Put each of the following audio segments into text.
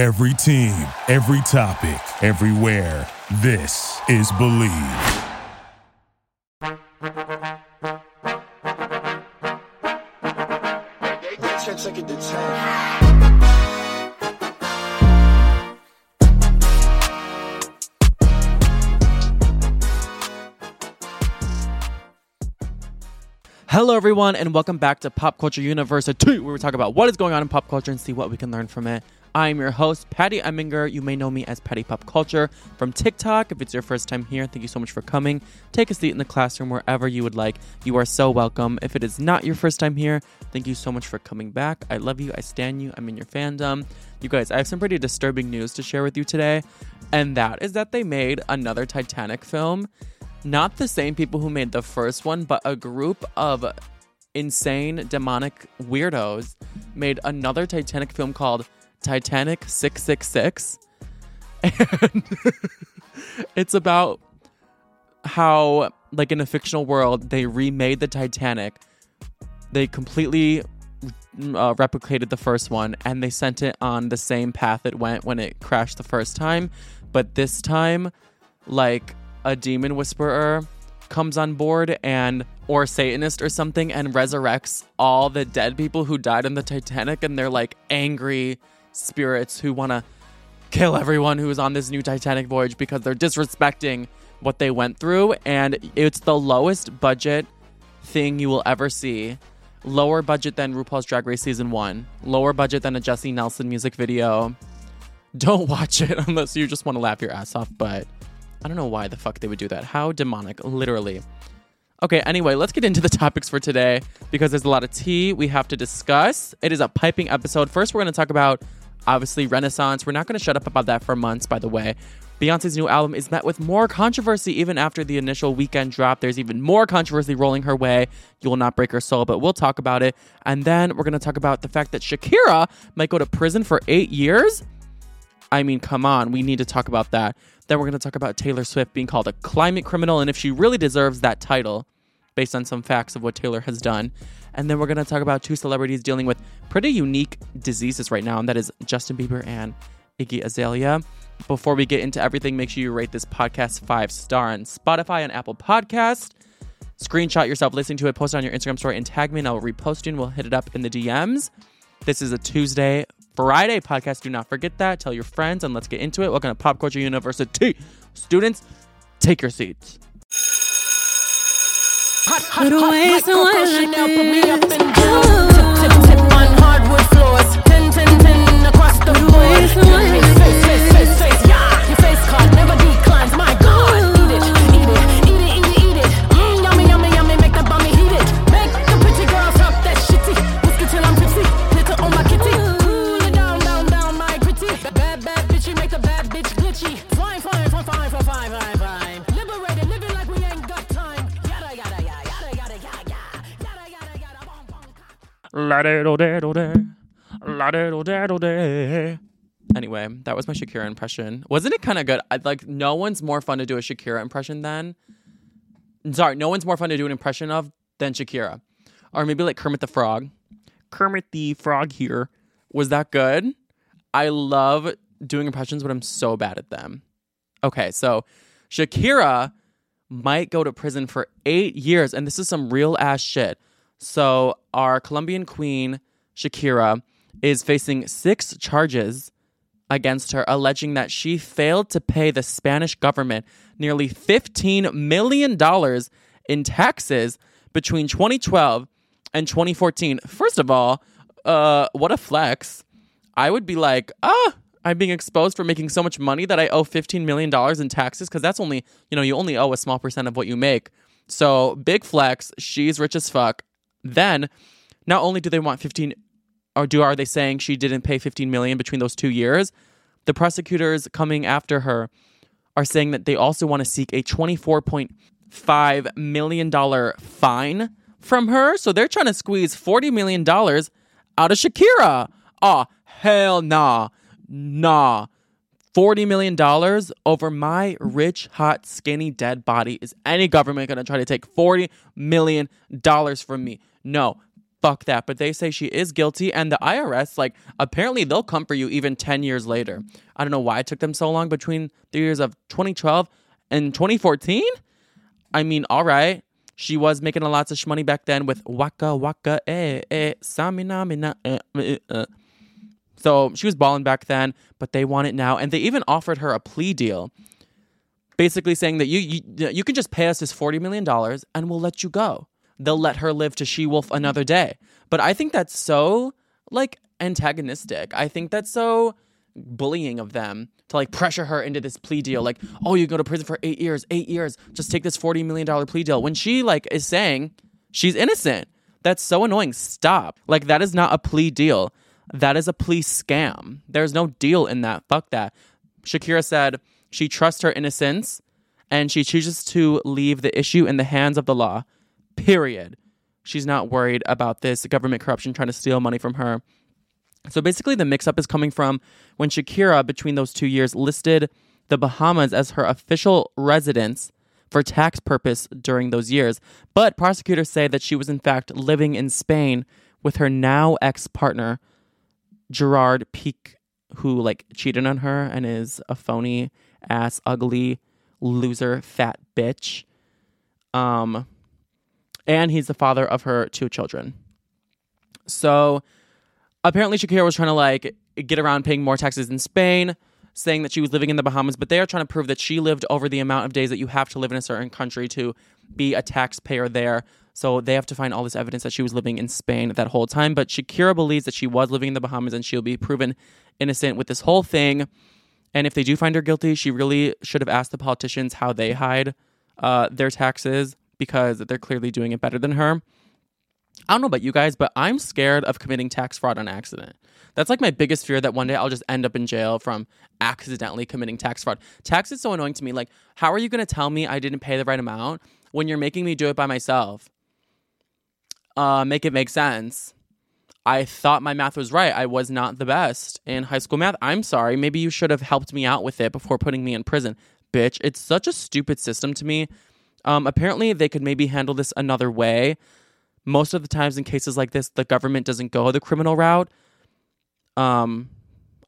Every team, every topic, everywhere. This is Believe. Hello, everyone, and welcome back to Pop Culture University, where we talk about what is going on in pop culture and see what we can learn from it. I'm your host, Patty Eminger. You may know me as Petty Pop Culture from TikTok. If it's your first time here, thank you so much for coming. Take a seat in the classroom wherever you would like. You are so welcome. If it is not your first time here, thank you so much for coming back. I love you. I stan you. I'm in your fandom. You guys, I have some pretty disturbing news to share with you today, and that is that they made another Titanic film. Not the same people who made the first one, but a group of insane, demonic weirdos made another Titanic film called Titanic 666, and it's about how, like, in a fictional world, they remade the Titanic. They completely replicated the first one, and they sent it on the same path it went when it crashed the first time. But this time, like, a demon whisperer comes on board or Satanist or something, and resurrects all the dead people who died in the Titanic, and they're like angry spirits who want to kill everyone who's on this new Titanic voyage because they're disrespecting what they went through. And it's the lowest budget thing you will ever see. Lower budget than RuPaul's Drag Race season 1, lower budget than a Jesse Nelson music video. Don't watch it unless you just want to laugh your ass off, but I don't know why the fuck they would do that. How demonic, literally. Okay, anyway, let's get into the topics for today because there's a lot of tea we have to discuss. It is a piping episode. First, we're going to talk about, obviously, Renaissance. We're not going to shut up about that for months, by the way. Beyonce's new album is met with more controversy even after the initial weekend drop. There's even more controversy rolling her way. You will not break her soul, but we'll talk about it. And then we're going to talk about the fact that Shakira might go to prison for 8 years. I mean, come on, we need to talk about that. Then we're going to talk about Taylor Swift being called a climate criminal and if she really deserves that title based on some facts of what Taylor has done. And then we're going to talk about two celebrities dealing with pretty unique diseases right now, and that is Justin Bieber and Iggy Azalea. Before we get into everything, make sure you rate this podcast 5-star on Spotify and Apple Podcasts. Screenshot yourself listening to it, post it on your Instagram story, and tag me, and I'll repost you, and we'll hit it up in the DMs. This is a Tuesday Friday podcast. Do not forget that. Tell your friends, and let's get into it. Welcome to Pop Culture University. Students, take your seats. Anyway, that was my Shakira impression. Wasn't it kind of good? No one's more fun to do a Shakira impression than... Sorry, no one's more fun to do an impression of than Shakira. Or maybe like Kermit the Frog. Kermit the Frog here. Was that good? I love doing impressions, but I'm so bad at them. Okay, so Shakira might go to prison for 8 years, and this is some real-ass shit. So our Colombian queen, Shakira, is facing 6 charges against her, alleging that she failed to pay the Spanish government nearly $15 million in taxes between 2012 and 2014. First of all, what a flex. I would be like, I'm being exposed for making so much money that I owe $15 million in taxes, because that's only, you only owe a small percent of what you make. So big flex. She's rich as fuck. Then, not only do they want are they saying she didn't pay $15 million between those 2 years? The prosecutors coming after her are saying that they also want to seek a $24.5 million fine from her. So they're trying to squeeze $40 million out of Shakira. Oh, hell nah. $40 million over my rich, hot, skinny, dead body. Is any government going to try to take $40 million from me? No. fuck that. But they say she is guilty, and the IRS, like, apparently they'll come for you even 10 years later. I don't know why it took them so long between the years of 2012 and 2014. I mean, all right. She was making a lots of shmoney back then with Waka Waka Eh Eh Samina Mina Eh Eh Eh. So she was balling back then, but they want it now. And they even offered her a plea deal, basically saying that you can just pay us this $40 million and we'll let you go. They'll let her live to she-wolf another day. But I think that's so, like, antagonistic. I think that's so bullying of them to, like, pressure her into this plea deal. Like, oh, you go to prison for 8 years, 8 years. Just take this $40 million plea deal. When she, like, is saying she's innocent. That's so annoying. Stop. Like, that is not a plea deal. That is a plea scam. There's no deal in that. Fuck that. Shakira said she trusts her innocence and she chooses to leave the issue in the hands of the law. Period. She's not worried about this government corruption trying to steal money from her. So basically the mix-up is coming from when Shakira, between those 2 years, listed the Bahamas as her official residence for tax purpose during those years. But prosecutors say that she was in fact living in Spain with her now ex-partner, Gerard Piqué, who, like, cheated on her and is a phony ass, ugly, loser, fat bitch. And he's the father of her 2 children. So apparently Shakira was trying to, like, get around paying more taxes in Spain, saying that she was living in the Bahamas, but they are trying to prove that she lived over the amount of days that you have to live in a certain country to be a taxpayer there. So they have to find all this evidence that she was living in Spain that whole time. But Shakira believes that she was living in the Bahamas and she'll be proven innocent with this whole thing. And if they do find her guilty, she really should have asked the politicians how they hide their taxes, because they're clearly doing it better than her. I don't know about you guys, but I'm scared of committing tax fraud on accident. That's, like, my biggest fear, that one day I'll just end up in jail from accidentally committing tax fraud. Tax is so annoying to me. Like, how are you going to tell me I didn't pay the right amount when you're making me do it by myself? Make it make sense. I thought my math was right. I was not the best in high school math. I'm sorry. Maybe you should have helped me out with it before putting me in prison. Bitch, it's such a stupid system to me. Apparently, they could maybe handle this another way. Most of the times in cases like this, the government doesn't go the criminal route. On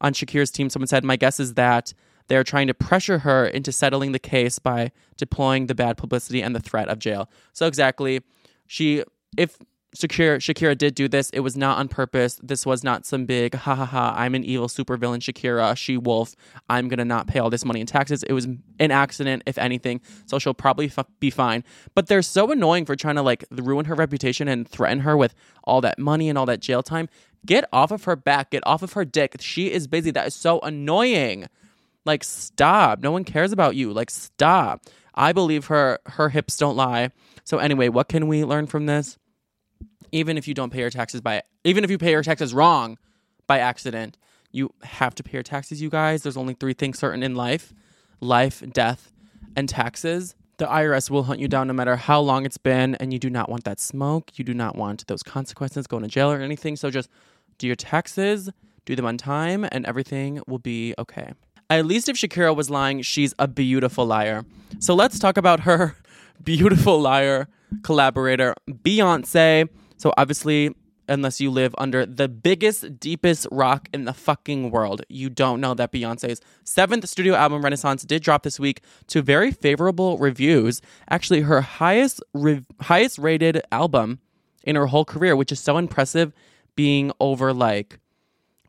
Shakira's team, someone said, my guess is that they're trying to pressure her into settling the case by deploying the bad publicity and the threat of jail. So exactly. If Shakira did do this, it was not on purpose. This was not some big, ha ha ha, I'm an evil supervillain, Shakira, she-wolf, I'm going to not pay all this money in taxes. It was an accident, if anything, so she'll probably be fine. But they're so annoying for trying to, like, ruin her reputation and threaten her with all that money and all that jail time. Get off of her back. Get off of her dick. She is busy. That is so annoying. Like, stop. No one cares about you. Like, stop. I believe her. Her hips don't lie. So anyway, what can we learn from this? Even if you pay your taxes wrong by accident, you have to pay your taxes, you guys. There's only 3 things certain in life, death, and taxes. The IRS will hunt you down no matter how long it's been, and you do not want that smoke. You do not want those consequences, going to jail or anything. So just do your taxes, do them on time, and everything will be okay. At least if Shakira was lying, she's a beautiful liar. So let's talk about her beautiful liar collaborator, Beyoncé. So obviously, unless you live under the biggest, deepest rock in the fucking world, you don't know that Beyoncé's 7th studio album, Renaissance, did drop this week to very favorable reviews. Actually, her highest rated album in her whole career, which is so impressive, being over, like,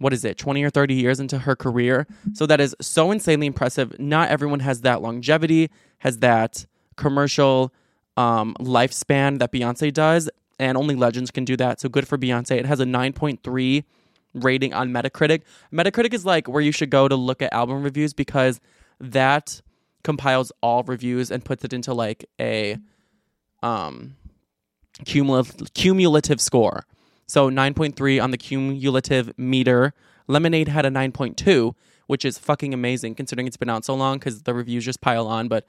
20 or 30 years into her career. So that is so insanely impressive. Not everyone has that longevity, has that commercial lifespan that Beyoncé does. And only legends can do that. So good for Beyoncé. It has a 9.3 rating on Metacritic. Metacritic is, like, where you should go to look at album reviews, because that compiles all reviews and puts it into, like, a cumulative score. So 9.3 on the cumulative meter. Lemonade had a 9.2, which is fucking amazing considering it's been out so long, because the reviews just pile on. But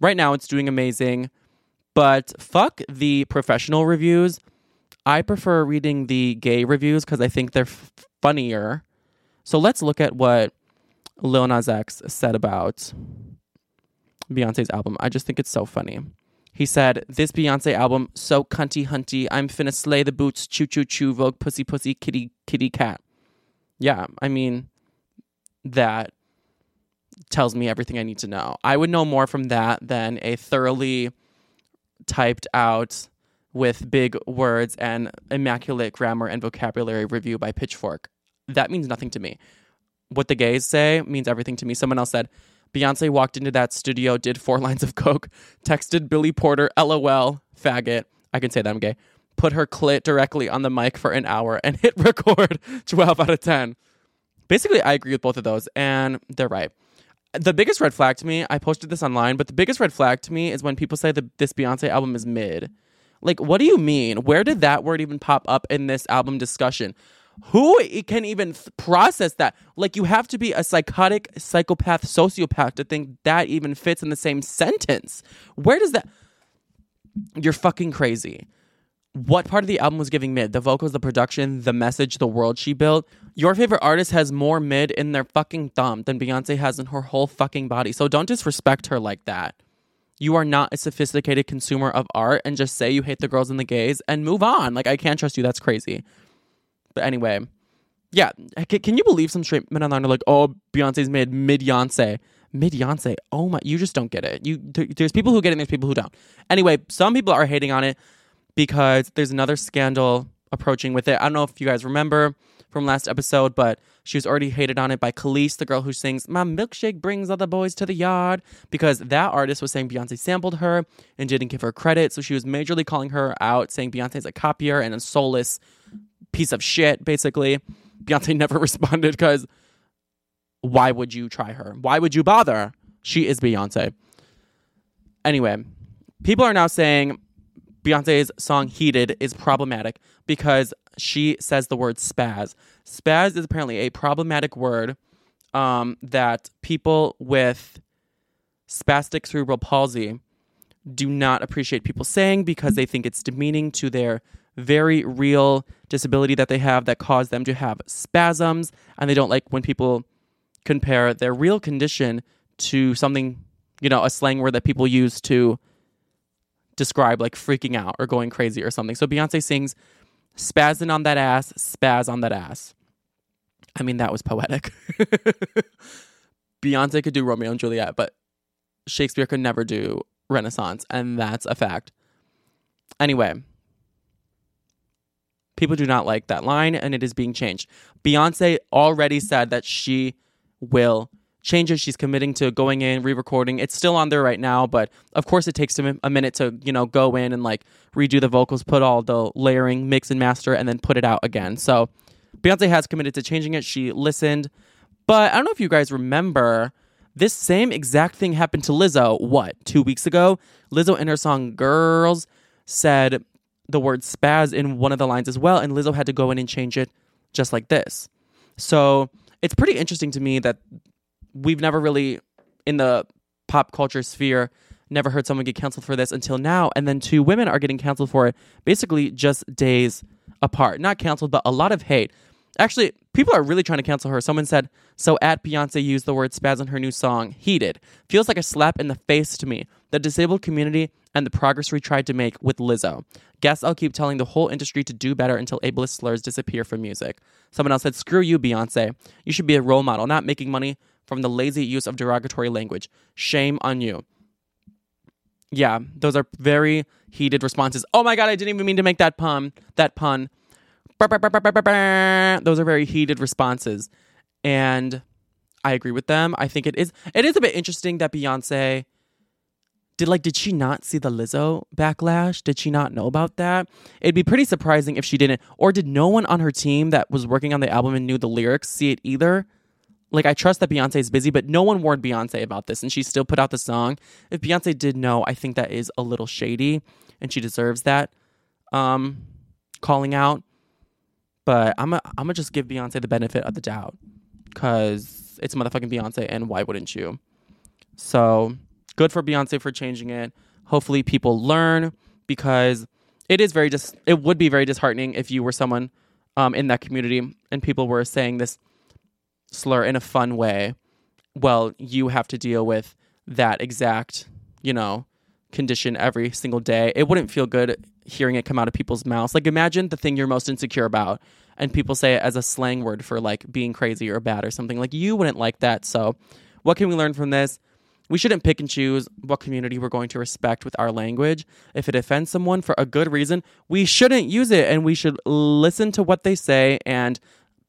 right now it's doing amazing. But fuck the professional reviews. I prefer reading the gay reviews because I think they're funnier. So let's look at what Lil Nas X said about Beyoncé's album. I just think it's so funny. He said, this Beyonce album, so cunty hunty, I'm finna slay the boots, choo choo choo, vogue, pussy pussy, kitty kitty cat. Yeah, I mean, that tells me everything I need to know. I would know more from that than a thoroughly typed out with big words and immaculate grammar and vocabulary review by Pitchfork. That means nothing to me. What the gays say means everything to me. Someone else said, Beyonce walked into that studio, did 4 lines of coke, texted Billy Porter, LOL, faggot. I can say that I'm gay. Put her clit directly on the mic for an hour and hit record. 12 out of 10. Basically, I agree with both of those, and they're right. The biggest red flag to me, I posted this online, but the biggest red flag to me is when people say that this Beyonce album is mid. Like, what do you mean? Where did that word even pop up in this album discussion? Who can even process that? Like, you have to be a psychotic, psychopath, sociopath to think that even fits in the same sentence. Where does that... You're fucking crazy. What part of the album was giving mid? The vocals, the production, the message, the world she built? Your favorite artist has more mid in their fucking thumb than Beyonce has in her whole fucking body. So don't disrespect her like that. You are not a sophisticated consumer of art, and just say you hate the girls and the gays and move on. Like, I can't trust you. That's crazy. But anyway, yeah. Can you believe some straight men online are like, oh, Beyonce's mid-Beyonce. Mid-Beyonce. Oh my, you just don't get it. There's people who get it and there's people who don't. Anyway, some people are hating on it because there's another scandal approaching with it. I don't know if you guys remember from last episode, but she was already hated on it by Khalees, the girl who sings, my milkshake brings all the boys to the yard, because that artist was saying Beyonce sampled her and didn't give her credit. So she was majorly calling her out, saying Beyonce's a copier and a soulless piece of shit, basically. Beyonce never responded because why would you try her? Why would you bother? She is Beyonce. Anyway, people are now saying Beyonce's song Heated is problematic because she says the word spaz. Spaz is apparently a problematic word that people with spastic cerebral palsy do not appreciate people saying because they think it's demeaning to their very real disability that they have that caused them to have spasms, and they don't like when people compare their real condition to something, you know, a slang word that people use to describe like freaking out or going crazy or something. So Beyonce sings spazzing on that ass, spaz on that ass. I mean, that was poetic. Beyonce could do Romeo and Juliet, but Shakespeare could never do Renaissance, and that's a fact. Anyway, people do not like that line, and it is being changed. Beyonce already said that she will change it. She's committing to going in, re-recording. It's still on there right now, but of course it takes a minute to, you know, go in and like redo the vocals, put all the layering, mix and master, and then put it out again. So Beyonce has committed to changing it. She listened. But I don't know if you guys remember, this same exact thing happened to Lizzo, 2 weeks ago? Lizzo in her song Girls said the word spaz in one of the lines as well, and Lizzo had to go in and change it just like this. So it's pretty interesting to me that we've never really, in the pop culture sphere, never heard someone get canceled for this until now, and then 2 women are getting canceled for it basically just days apart. Not canceled, but a lot of hate. Actually, people are really trying to cancel her. Someone said, so at Beyonce used the word spaz in her new song, Heated. Feels like a slap in the face to me. The disabled community and the progress we tried to make with Lizzo. Guess I'll keep telling the whole industry to do better until ableist slurs disappear from music. Someone else said, screw you, Beyonce. You should be a role model, not making money from the lazy use of derogatory language. Shame on you. Yeah, those are very heated responses. Oh my God, I didn't even mean to make that pun. Those are very heated responses, and I agree with them. I think it is a bit interesting that Beyonce did she not see the Lizzo backlash? Did she not know about that? It'd be pretty surprising if she didn't, or did no one on her team that was working on the album and knew the lyrics see it either? Like, I trust that Beyonce is busy, but no one warned Beyonce about this, and she still put out the song. If Beyonce did know, I think that is a little shady, and she deserves that calling out. But I'm gonna just give Beyonce the benefit of the doubt, because it's motherfucking Beyonce, and why wouldn't you? So good for Beyonce for changing it. Hopefully people learn, because it would be very disheartening if you were someone in that community and people were saying this slur in a fun way. Well, you have to deal with that exact, you know, condition every single day. It wouldn't feel good hearing it come out of people's mouths. Like, imagine the thing you're most insecure about and people say it as a slang word for like being crazy or bad or something. Like, you wouldn't like that. So what can we learn from this? We shouldn't pick and choose what community we're going to respect with our language. If it offends someone for a good reason, we shouldn't use it, and we should listen to what they say and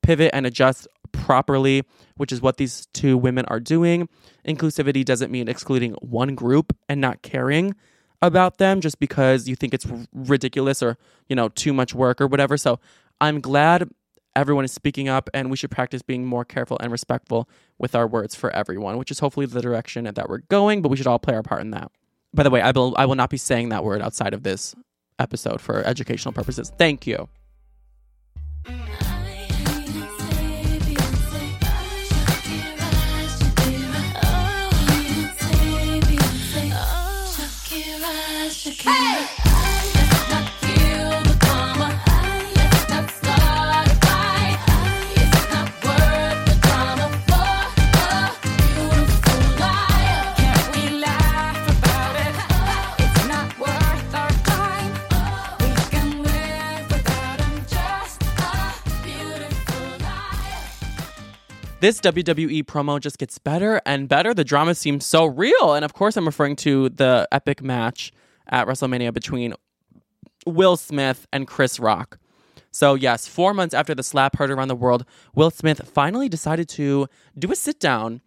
pivot and adjust properly, which is what these two women are doing. Inclusivity doesn't mean excluding one group and not caring about them just because you think it's ridiculous or, you know, too much work or whatever. So I'm glad everyone is speaking up, and we should practice being more careful and respectful with our words for everyone, which is hopefully the direction that we're going, but we should all play our part in that. By the way, I will not be saying that word outside of this episode for educational purposes. Thank you. Hey! This WWE promo just gets better and better. The drama seems so real. And of course, I'm referring to the epic match at WrestleMania between Will Smith and Chris Rock. So yes, 4 months after the slap heard around the world, Will Smith finally decided to do a sit-down,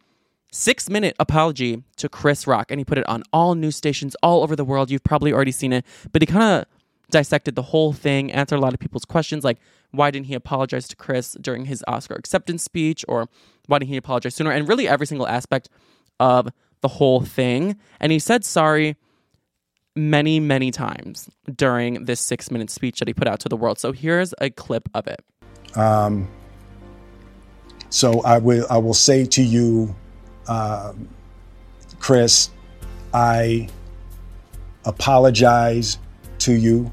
6-minute apology to Chris Rock. And he put it on all news stations all over the world. You've probably already seen it. But he kind of dissected the whole thing, answered a lot of people's questions, like why didn't he apologize to Chris during his Oscar acceptance speech, or why didn't he apologize sooner, and really every single aspect of the whole thing. And he said sorry many, many times during this 6-minute speech that he put out to the world. So here's a clip of it. So I will say to you, Chris, I apologize to you.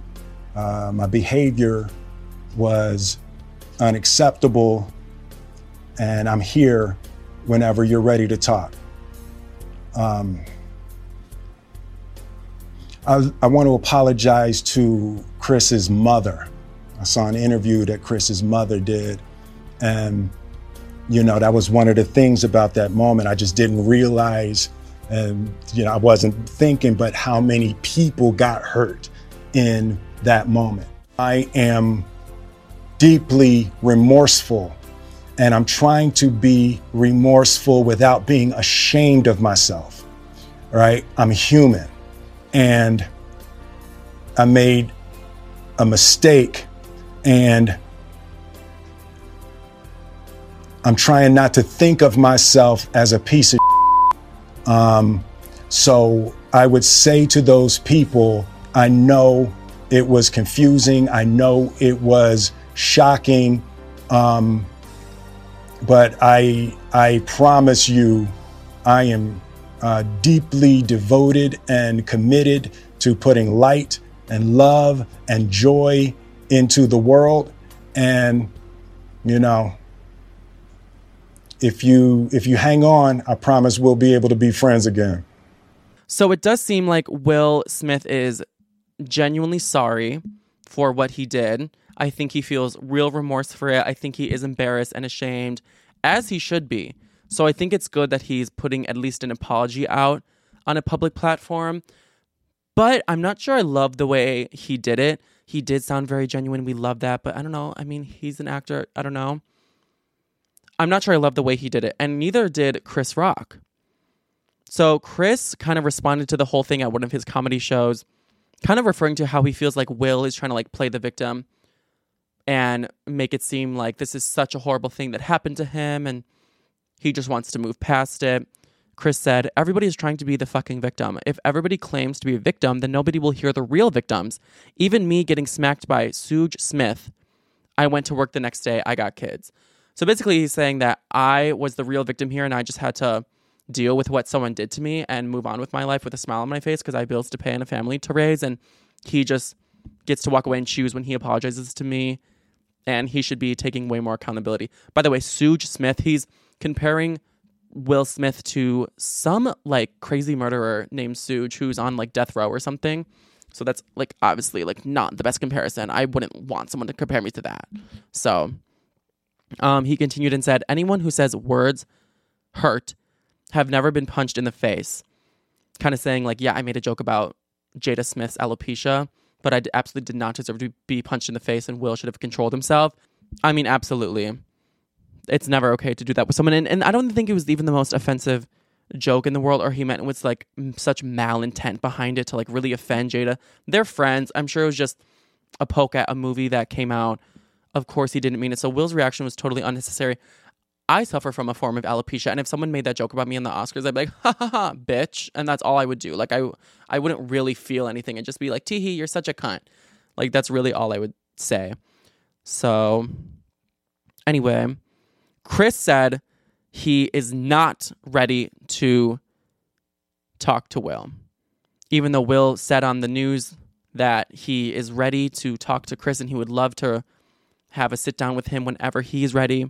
My behavior was unacceptable, and I'm here whenever you're ready to talk. I want to apologize to Chris's mother. I saw an interview that Chris's mother did, and you know, that was one of the things about that moment. I just didn't realize, and you know, I wasn't thinking, but how many people got hurt in that moment. I am deeply remorseful, and I'm trying to be remorseful without being ashamed of myself, right? I'm human, and I made a mistake, and I'm trying not to think of myself as a piece of shit. So I would say to those people, I know it was confusing. I know it was shocking, but I promise you, I am deeply devoted and committed to putting light and love and joy into the world. And you know, if you hang on, I promise we'll be able to be friends again. So it does seem like Will Smith is genuinely sorry for what he did. I think he feels real remorse for it. I think he is embarrassed and ashamed, as he should be. So I think it's good that he's putting at least an apology out on a public platform. But I'm not sure I love the way he did it. He did sound very genuine. We love that. But I don't know. I mean, he's an actor. I don't know. I'm not sure I love the way he did it. And neither did Chris Rock. So Chris kind of responded to the whole thing at one of his comedy shows, kind of referring to how he feels like Will is trying to like play the victim and make it seem like this is such a horrible thing that happened to him and he just wants to move past it. Chris said, everybody is trying to be the fucking victim. If everybody claims to be a victim, then nobody will hear the real victims. Even me getting smacked by Suge Smith. I went to work the next day. I got kids. So basically he's saying that I was the real victim here and I just had to deal with what someone did to me and move on with my life with a smile on my face because I have bills to pay and a family to raise, and he just gets to walk away and choose when he apologizes to me, and he should be taking way more accountability. By the way, Suge Smith, he's comparing Will Smith to some like crazy murderer named Suge who's on like death row or something. So that's like obviously like not the best comparison. I wouldn't want someone to compare me to that. So he continued and said, anyone who says words hurt have never been punched in the face. Kind of saying like, yeah, I made a joke about Jada Smith's alopecia, but I absolutely did not deserve to be punched in the face, and Will should have controlled himself. I mean, absolutely. It's never okay to do that with someone. And I don't think it was even the most offensive joke in the world, or he meant it with like such malintent behind it to like really offend Jada. They're friends. I'm sure it was just a poke at a movie that came out. Of course he didn't mean it. So Will's reaction was totally unnecessary. I suffer from a form of alopecia, and if someone made that joke about me in the Oscars, I'd be like, ha ha ha, bitch. And that's all I would do. Like I wouldn't really feel anything and just be like, tee hee, you're such a cunt. Like that's really all I would say. So anyway, Chris said he is not ready to talk to Will. Even though Will said on the news that he is ready to talk to Chris and he would love to have a sit down with him whenever he's ready,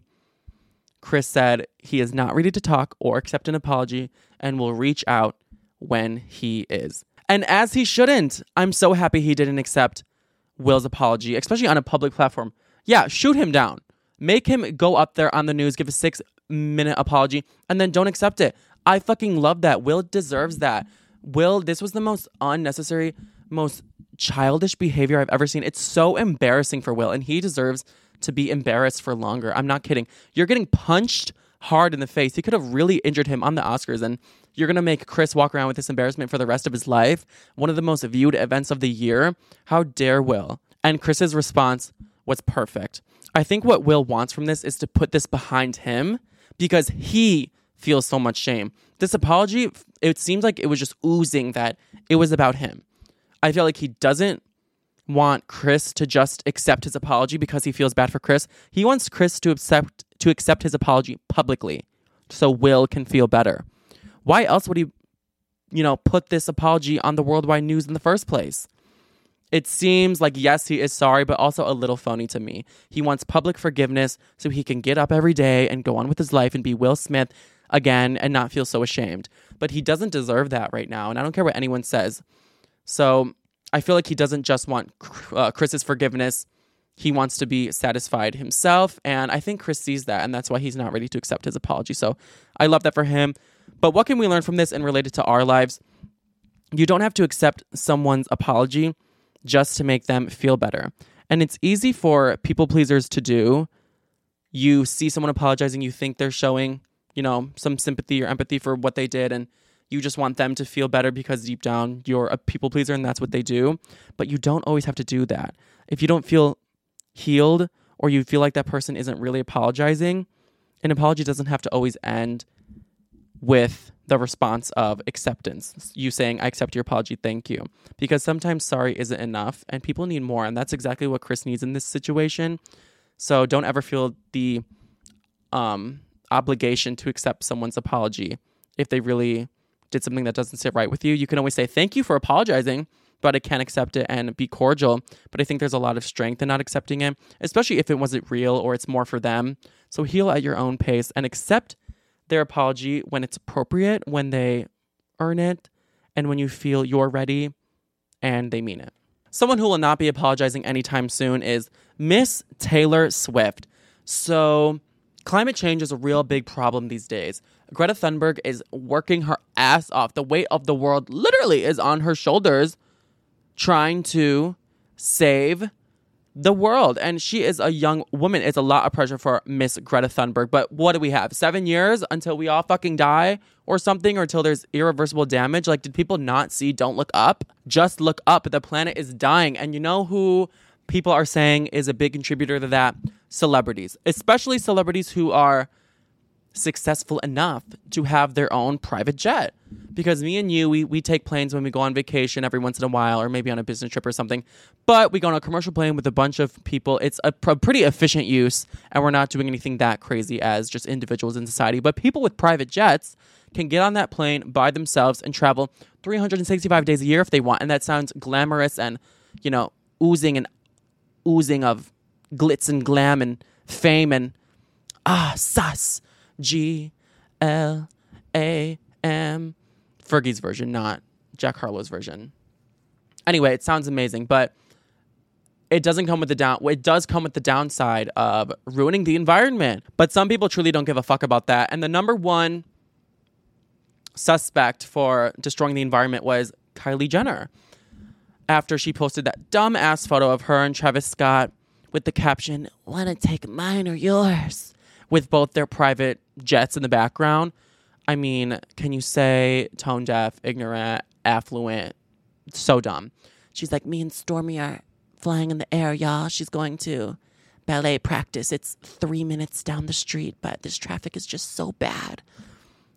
Chris said he is not ready to talk or accept an apology and will reach out when he is. And as he shouldn't. I'm so happy he didn't accept Will's apology, especially on a public platform. Yeah, shoot him down. Make him go up there on the news, give a 6-minute apology, and then don't accept it. I fucking love that. Will deserves that. Will, this was the most unnecessary, most childish behavior I've ever seen. It's so embarrassing for Will, and he deserves to be embarrassed for longer. I'm not kidding. You're getting punched hard in the face. He could have really injured him on the Oscars, and you're going to make Chris walk around with this embarrassment for the rest of his life. One of the most viewed events of the year. How dare Will? And Chris's response was perfect. I think what Will wants from this is to put this behind him because he feels so much shame. This apology, it seems like it was just oozing that it was about him. I feel like he doesn't want Chris to just accept his apology because he feels bad for Chris. He wants Chris to accept his apology publicly so Will can feel better. Why else would he, put this apology on the worldwide news in the first place? It seems like, yes, he is sorry, but also a little phony to me. He wants public forgiveness so he can get up every day and go on with his life and be Will Smith again and not feel so ashamed. But he doesn't deserve that right now, and I don't care what anyone says. So I feel like he doesn't just want Chris's forgiveness. He wants to be satisfied himself. And I think Chris sees that. And that's why he's not ready to accept his apology. So I love that for him. But what can we learn from this and relate it to our lives? You don't have to accept someone's apology just to make them feel better. And it's easy for people pleasers to do. You see someone apologizing. You think they're showing, some sympathy or empathy for what they did. And you just want them to feel better because deep down you're a people pleaser and that's what they do. But you don't always have to do that. If you don't feel healed or you feel like that person isn't really apologizing, an apology doesn't have to always end with the response of acceptance. You saying, I accept your apology, thank you. Because sometimes sorry isn't enough and people need more. And that's exactly what Chris needs in this situation. So don't ever feel the obligation to accept someone's apology if they really did something that doesn't sit right with you. You can always say, thank you for apologizing, but I can't accept it and be cordial. But I think there's a lot of strength in not accepting it, especially if it wasn't real or it's more for them. So heal at your own pace and accept their apology when it's appropriate, when they earn it, and when you feel you're ready and they mean it. Someone who will not be apologizing anytime soon is Miss Taylor Swift. So climate change is a real big problem these days. Greta Thunberg is working her ass off. The weight of the world literally is on her shoulders trying to save the world. And she is a young woman. It's a lot of pressure for Miss Greta Thunberg. But what do we have? 7 years until we all fucking die or something, or until there's irreversible damage? Like, did people not see Don't Look Up? Just look up. The planet is dying. And you know who people are saying is a big contributor to that? Celebrities. Especially celebrities who are successful enough to have their own private jet. Because me and you, we take planes when we go on vacation every once in a while, or maybe on a business trip or something, but we go on a commercial plane with a bunch of people. It's a pretty efficient use, and we're not doing anything that crazy as just individuals in society. But people with private jets can get on that plane by themselves and travel 365 days a year if they want. And that sounds glamorous and oozing of glitz and glam and fame and sus. GLA A.M. Fergie's version, not Jack Harlow's version. Anyway, it sounds amazing, but it doesn't come with the It does come with the downside of ruining the environment. But some people truly don't give a fuck about that. And the number one suspect for destroying the environment was Kylie Jenner, after she posted that dumb ass photo of her and Travis Scott with the caption, "Wanna take mine or yours?" with both their private jets in the background. I mean, can you say tone deaf, ignorant, affluent? So dumb. She's like, "Me and Stormy are flying in the air, y'all. She's going to ballet practice. It's 3 minutes down the street, but this traffic is just so bad."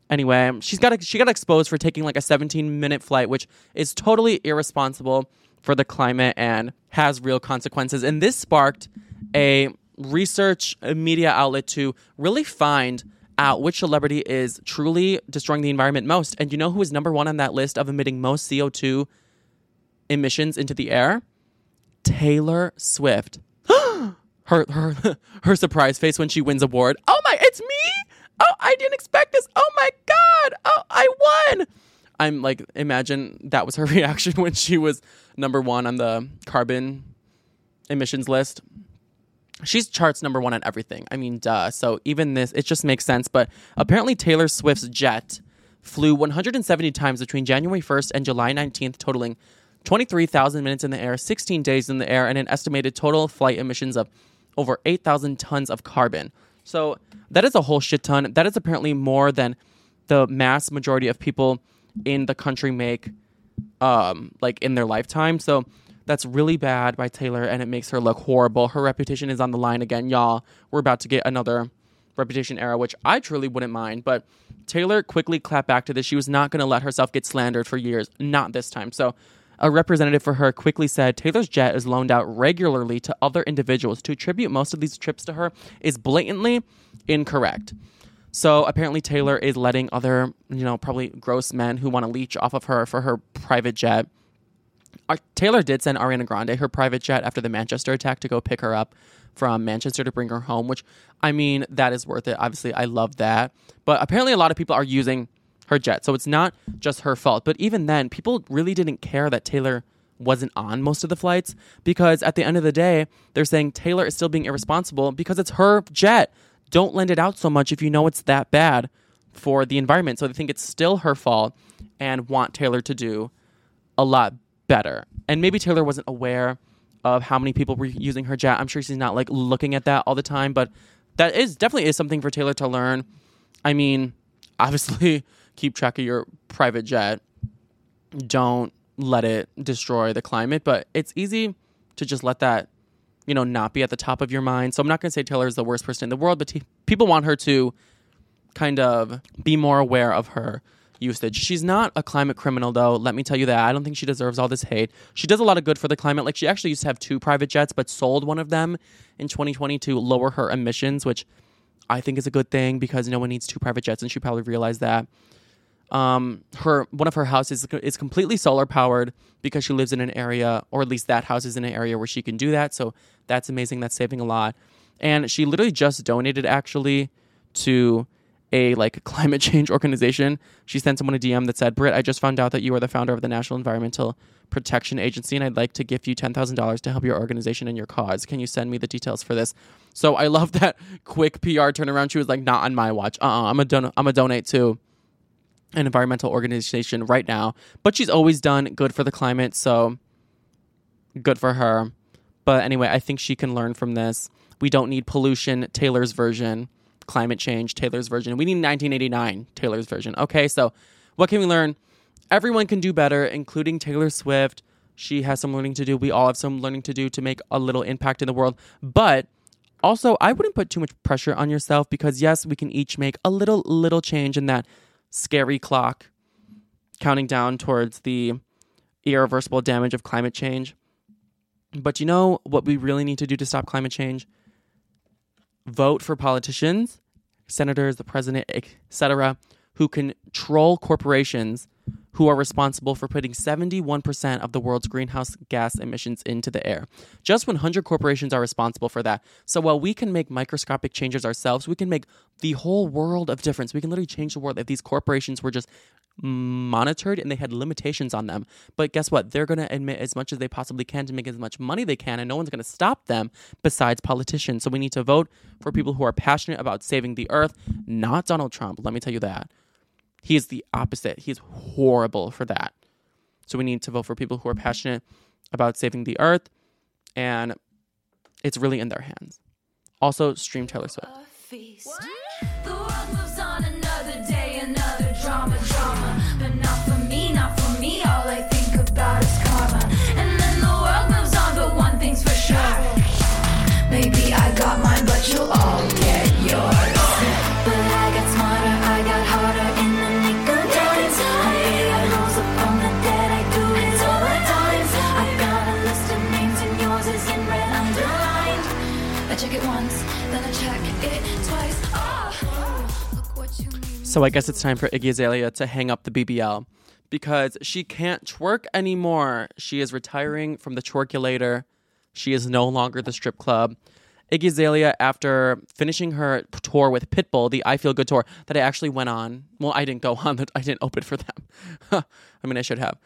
Anyway, she got exposed for taking like a 17-minute flight, which is totally irresponsible for the climate and has real consequences. And this sparked a research media outlet to really find out which celebrity is truly destroying the environment most. And you know who is number one on that list of emitting most CO2 emissions into the air? Taylor Swift. her surprise face when she wins award. Oh my, it's me! Oh, I didn't expect this. Oh my God. Oh, I won. I'm like, imagine that was her reaction when she was number one on the carbon emissions list. She's charts number one on everything. I mean, duh. So even this, it just makes sense. But apparently Taylor Swift's jet flew 170 times between January 1st and July 19th, totaling 23,000 minutes in the air, 16 days in the air, and an estimated total flight emissions of over 8,000 tons of carbon. So that is a whole shit ton. That is apparently more than the mass majority of people in the country make like in their lifetime. So that's really bad by Taylor, and it makes her look horrible. Her reputation is on the line again, y'all. We're about to get another reputation era, which I truly wouldn't mind. But Taylor quickly clapped back to this. She was not going to let herself get slandered for years. Not this time. So a representative for her quickly said, "Taylor's jet is loaned out regularly to other individuals. To attribute most of these trips to her is blatantly incorrect." So apparently Taylor is letting other, probably gross men who want to leech off of her for her private jet. Taylor did send Ariana Grande her private jet after the Manchester attack to go pick her up from Manchester to bring her home, which, I mean, that is worth it. Obviously, I love that. But apparently a lot of people are using her jet, so it's not just her fault. But even then, people really didn't care that Taylor wasn't on most of the flights, because at the end of the day, they're saying Taylor is still being irresponsible because it's her jet. Don't lend it out so much if you know it's that bad for the environment. So they think it's still her fault and want Taylor to do a lot better. And maybe Taylor wasn't aware of how many people were using her jet. I'm sure she's not like looking at that all the time, but that is definitely is something for Taylor to learn. I mean, obviously, keep track of your private jet. Don't let it destroy the climate. But it's easy to just let that, not be at the top of your mind. So I'm not going to say Taylor is the worst person in the world, but people want her to kind of be more aware of her usage. She's not a climate criminal, though. Let me tell you that. I don't think she deserves all this hate. She does a lot of good for the climate. Like, she actually used to have two private jets, but sold one of them in 2020 to lower her emissions, which I think is a good thing because no one needs two private jets, and she probably realized that. One of her houses is completely solar powered because she lives in an area, or at least that house is in an area where she can do that. So that's amazing. That's saving a lot. And she literally just donated actually to a climate change organization. She sent someone a DM that said, "Britt, I just found out that you are the founder of the National Environmental Protection Agency, and I'd like to gift you $10,000 to help your organization and your cause. Can you send me the details for this?" So I love that quick PR turnaround. She was like, "Not on my watch. I'm a donate to an environmental organization right now." But she's always done good for the climate, so good for her. But anyway, I think she can learn from this. We don't need pollution, Taylor's version. Climate change, Taylor's version. We need 1989, Taylor's version. Okay, so what can we learn? Everyone can do better, including Taylor Swift. She has some learning to do. We all have some learning to do to make a little impact in the world. But also, I wouldn't put too much pressure on yourself, because yes, we can each make a little change in that scary clock counting down towards the irreversible damage of climate change. But you know what we really need to do to stop climate change? Vote for politicians, senators, the president, etc., who control corporations who are responsible for putting 71% of the world's greenhouse gas emissions into the air. Just 100 corporations are responsible for that. So while we can make microscopic changes ourselves, we can make the whole world of difference. We can literally change the world if these corporations were just monitored and they had limitations on them. But guess what? They're going to emit as much as they possibly can to make as much money they can, and no one's going to stop them besides politicians. So we need to vote for people who are passionate about saving the earth, not Donald Trump. Let me tell you that. He is the opposite. He is horrible for that. So we need to vote for people who are passionate about saving the earth, and it's really in their hands. Also, stream Taylor Swift. What? The world moves on, another day, another drama, but not for me, all I think about is karma. And then the world moves on, but one thing's for sure. Maybe I got mine, but you'll all get yours. But I got smarter, I got harder. So I guess it's time for Iggy Azalea to hang up the BBL because she can't twerk anymore. She is retiring from the twerculator. She is no longer the strip club. Iggy Azalea, after finishing her tour with Pitbull, the I Feel Good tour that I actually went on. Well, I didn't go on. I didn't open for them. I mean, I should have.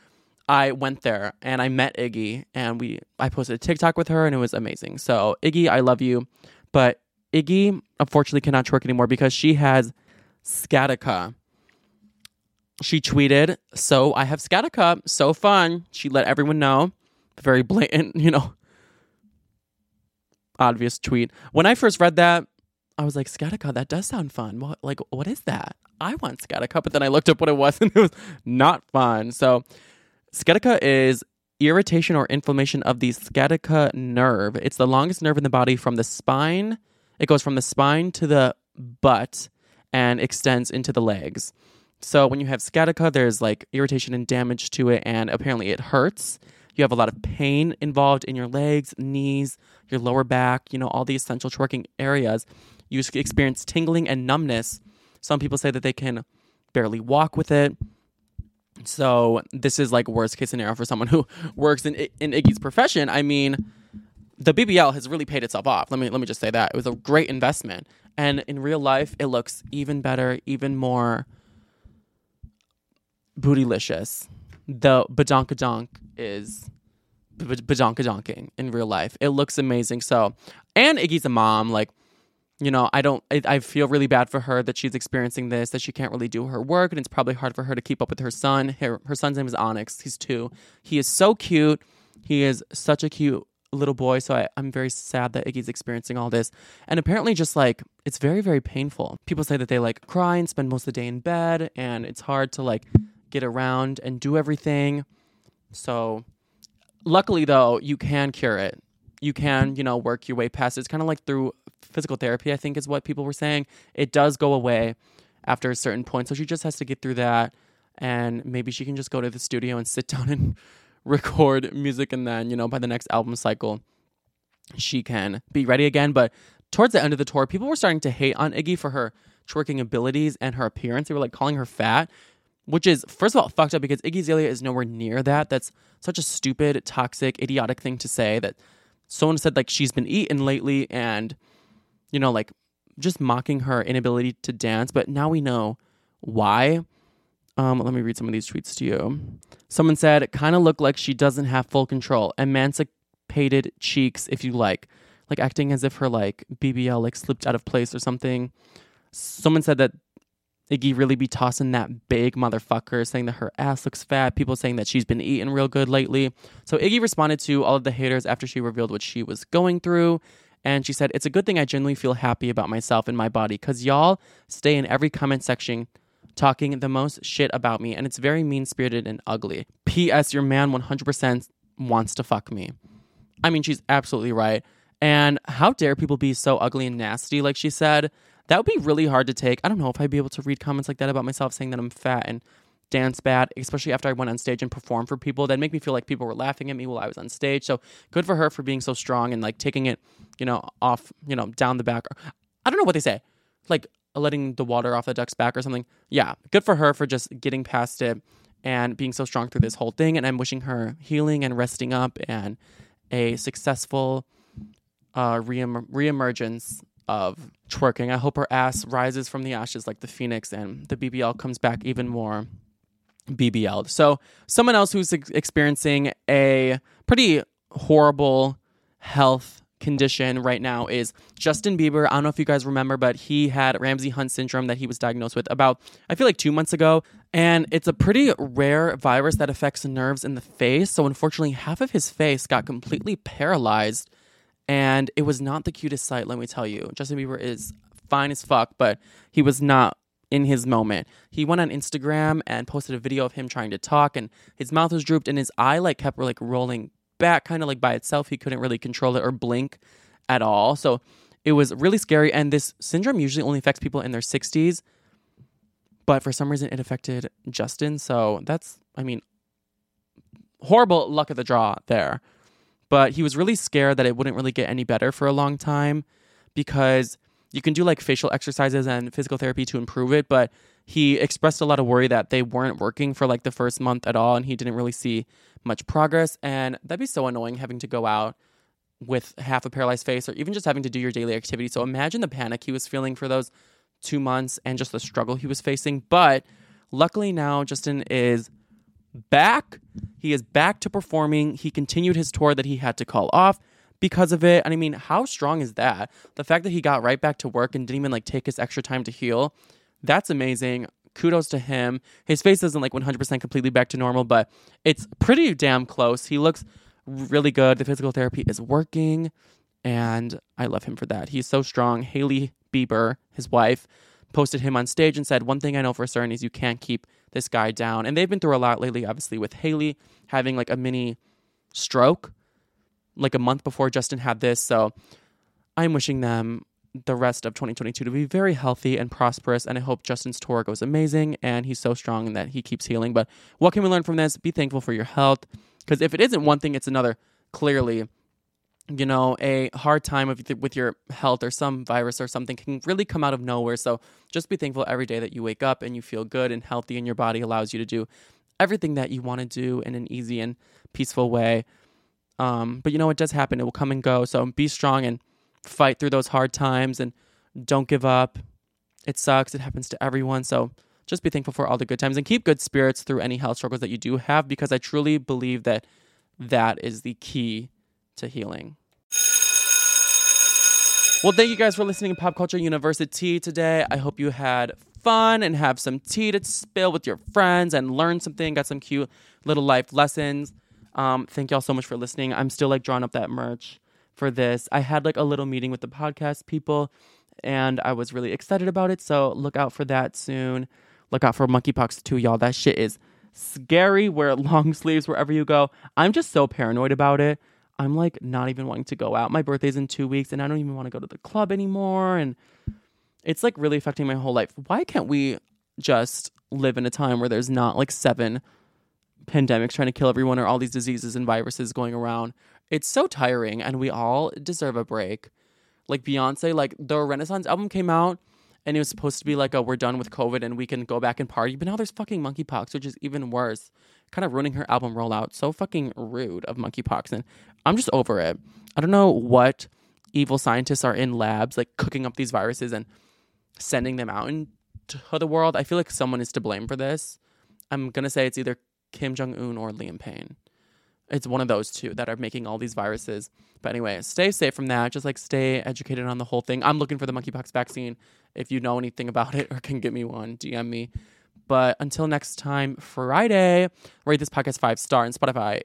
I went there and I met Iggy and I posted a TikTok with her and it was amazing. So Iggy, I love you. But Iggy, unfortunately, cannot twerk anymore because she has sciatica. She tweeted, "So I have sciatica. So fun." She let everyone know. Very blatant, obvious tweet. When I first read that, I was like, sciatica, that does sound fun. Well, like, what is that? I want sciatica. But then I looked up what it was and it was not fun. So sciatica is irritation or inflammation of the sciatica nerve. It's the longest nerve in the body from the spine. It goes from the spine to the butt and extends into the legs. So when you have sciatica, there's like irritation and damage to it, and apparently it hurts. You have a lot of pain involved in your legs, knees, your lower back, all the essential twerking areas. You experience tingling and numbness. Some people say that they can barely walk with it. So this is like worst case scenario for someone who works in Iggy's profession. I mean, the BBL has really paid itself off. Let me just say that. It was a great investment. And in real life, it looks even better, even more bootylicious. The badonkadonk is badonkadonking in real life. It looks amazing. So, and Iggy's a mom, I feel really bad for her that she's experiencing this, that she can't really do her work, and it's probably hard for her to keep up with her son. Her son's name is Onyx. He's 2. He is so cute. He is such a cute little boy. So I'm very sad that Iggy's experiencing all this. And apparently it's very, very painful. People say that they cry and spend most of the day in bed, and it's hard to get around and do everything. So luckily though, you can cure it. You can, work your way past it. It's kind of through physical therapy, I think is what people were saying. It does go away after a certain point. So she just has to get through that. And maybe she can just go to the studio and sit down and record music. And then, by the next album cycle, she can be ready again. But towards the end of the tour, people were starting to hate on Iggy for her twerking abilities and her appearance. They were calling her fat, which is, first of all, fucked up because Iggy Azalea is nowhere near that. That's such a stupid, toxic, idiotic thing to say that someone said she's been eaten lately and, just mocking her inability to dance. But now we know why. Let me read some of these tweets to you. Someone said, kind of looked like she doesn't have full control. Emancipated cheeks, if you like. Acting as if her, BBL, slipped out of place or something. Someone said that Iggy really be tossing that big motherfucker, saying that her ass looks fat. People saying that she's been eating real good lately. So Iggy responded to all of the haters after she revealed what she was going through. And she said, it's a good thing I genuinely feel happy about myself and my body because y'all stay in every comment section talking the most shit about me. And it's very mean-spirited and ugly. P.S. Your man 100% wants to fuck me. I mean, she's absolutely right. And how dare people be so ugly and nasty, like she said. That would be really hard to take. I don't know if I'd be able to read comments like that about myself saying that I'm fat and dance bad, especially after I went on stage and performed for people. That'd make me feel like people were laughing at me while I was on stage. So good for her for being so strong and taking it, off, down the back. I don't know what they say, letting the water off the duck's back or something. Yeah, good for her for just getting past it and being so strong through this whole thing. And I'm wishing her healing and resting up and a successful reemergence of twerking. I hope her ass rises from the ashes like the phoenix and the BBL comes back even more BBL'd. So someone else who's experiencing a pretty horrible health condition right now is Justin Bieber. I don't know if you guys remember, but he had Ramsay Hunt syndrome that he was diagnosed with about, I feel like 2 months ago. And it's a pretty rare virus that affects nerves in the face. So unfortunately, half of his face got completely paralyzed. And it was not the cutest sight, let me tell you. Justin Bieber is fine as fuck, but he was not in his moment. He went on Instagram and posted a video of him trying to talk, and his mouth was drooped, and his eye kept rolling back, kind of by itself. He couldn't really control it or blink at all. So it was really scary. And this syndrome usually only affects people in their 60s, but for some reason it affected Justin. So that's, horrible luck of the draw there. But he was really scared that it wouldn't really get any better for a long time, because you can do facial exercises and physical therapy to improve it. But he expressed a lot of worry that they weren't working for the first month at all. And he didn't really see much progress. And that'd be so annoying, having to go out with half a paralyzed face, or even just having to do your daily activity. So imagine the panic he was feeling for those 2 months and just the struggle he was facing. But luckily now Justin is back. He is back to performing. He continued his tour that he had to call off because of it. And how strong is that? The fact that he got right back to work and didn't even take his extra time to heal. That's amazing. Kudos to him. His face isn't 100% completely back to normal, but it's pretty damn close. He looks really good. The physical therapy is working, and I love him for that. He's so strong. Hailey Bieber, his wife, posted him on stage and said, "One thing I know for certain is you can't keep this guy down." And they've been through a lot lately, obviously, with Hailey having a mini stroke a month before Justin had this. So I'm wishing them the rest of 2022 to be very healthy and prosperous. And I hope Justin's tour goes amazing and he's so strong and that he keeps healing. But what can we learn from this? Be thankful for your health, because if it isn't one thing, it's another. Clearly, a hard time with your health or some virus or something can really come out of nowhere. So just be thankful every day that you wake up and you feel good and healthy, and your body allows you to do everything that you want to do in an easy and peaceful way. But it does happen. It will come and go. So be strong and fight through those hard times and don't give up. It sucks. It happens to everyone. So just be thankful for all the good times and keep good spirits through any health struggles that you do have, because I truly believe that that is the key to healing. Well, thank you guys for listening to Pop Culture University today. I hope you had fun and have some tea to spill with your friends and learn something, got some cute little life lessons. Thank y'all so much for listening. I'm still drawing up that merch for this. I had a little meeting with the podcast people and I was really excited about it. So look out for that soon. Look out for monkeypox too, y'all. That shit is scary. Wear long sleeves wherever you go. I'm just so paranoid about it. I'm not even wanting to go out. My birthday's in 2 weeks and I don't even want to go to the club anymore. And it's really affecting my whole life. Why can't we just live in a time where there's not 7 pandemics trying to kill everyone or all these diseases and viruses going around? It's so tiring and we all deserve a break. Beyonce, the Renaissance album came out and it was supposed to be we're done with COVID and we can go back and party. But now there's fucking monkeypox, which is even worse. Kind of ruining her album rollout. So fucking rude of monkeypox. And I'm just over it. I don't know what evil scientists are in labs, cooking up these viruses and sending them out into the world. I feel like someone is to blame for this. I'm going to say it's either Kim Jong-un or Liam Payne. It's one of those two that are making all these viruses. But anyway, stay safe from that. Just stay educated on the whole thing. I'm looking for the monkeypox vaccine. If you know anything about it or can get me one, DM me. But until next time, Friday, rate this podcast 5-star on Spotify,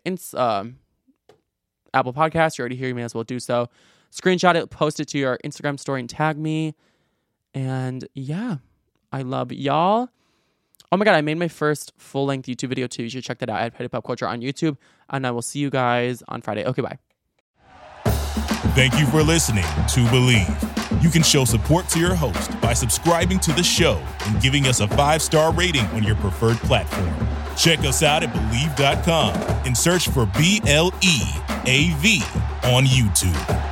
Apple Podcasts. You're already here. You may as well do so. Screenshot it, post it to your Instagram story and tag me. And yeah, I love y'all. Oh my God, I made my first full-length YouTube video too. You should check that out at Petty Pop Culture on YouTube. And I will see you guys on Friday. Okay, bye. Thank you for listening to Believe. You can show support to your host by subscribing to the show and giving us a 5-star rating on your preferred platform. Check us out at Believe.com and search for BLEAV on YouTube.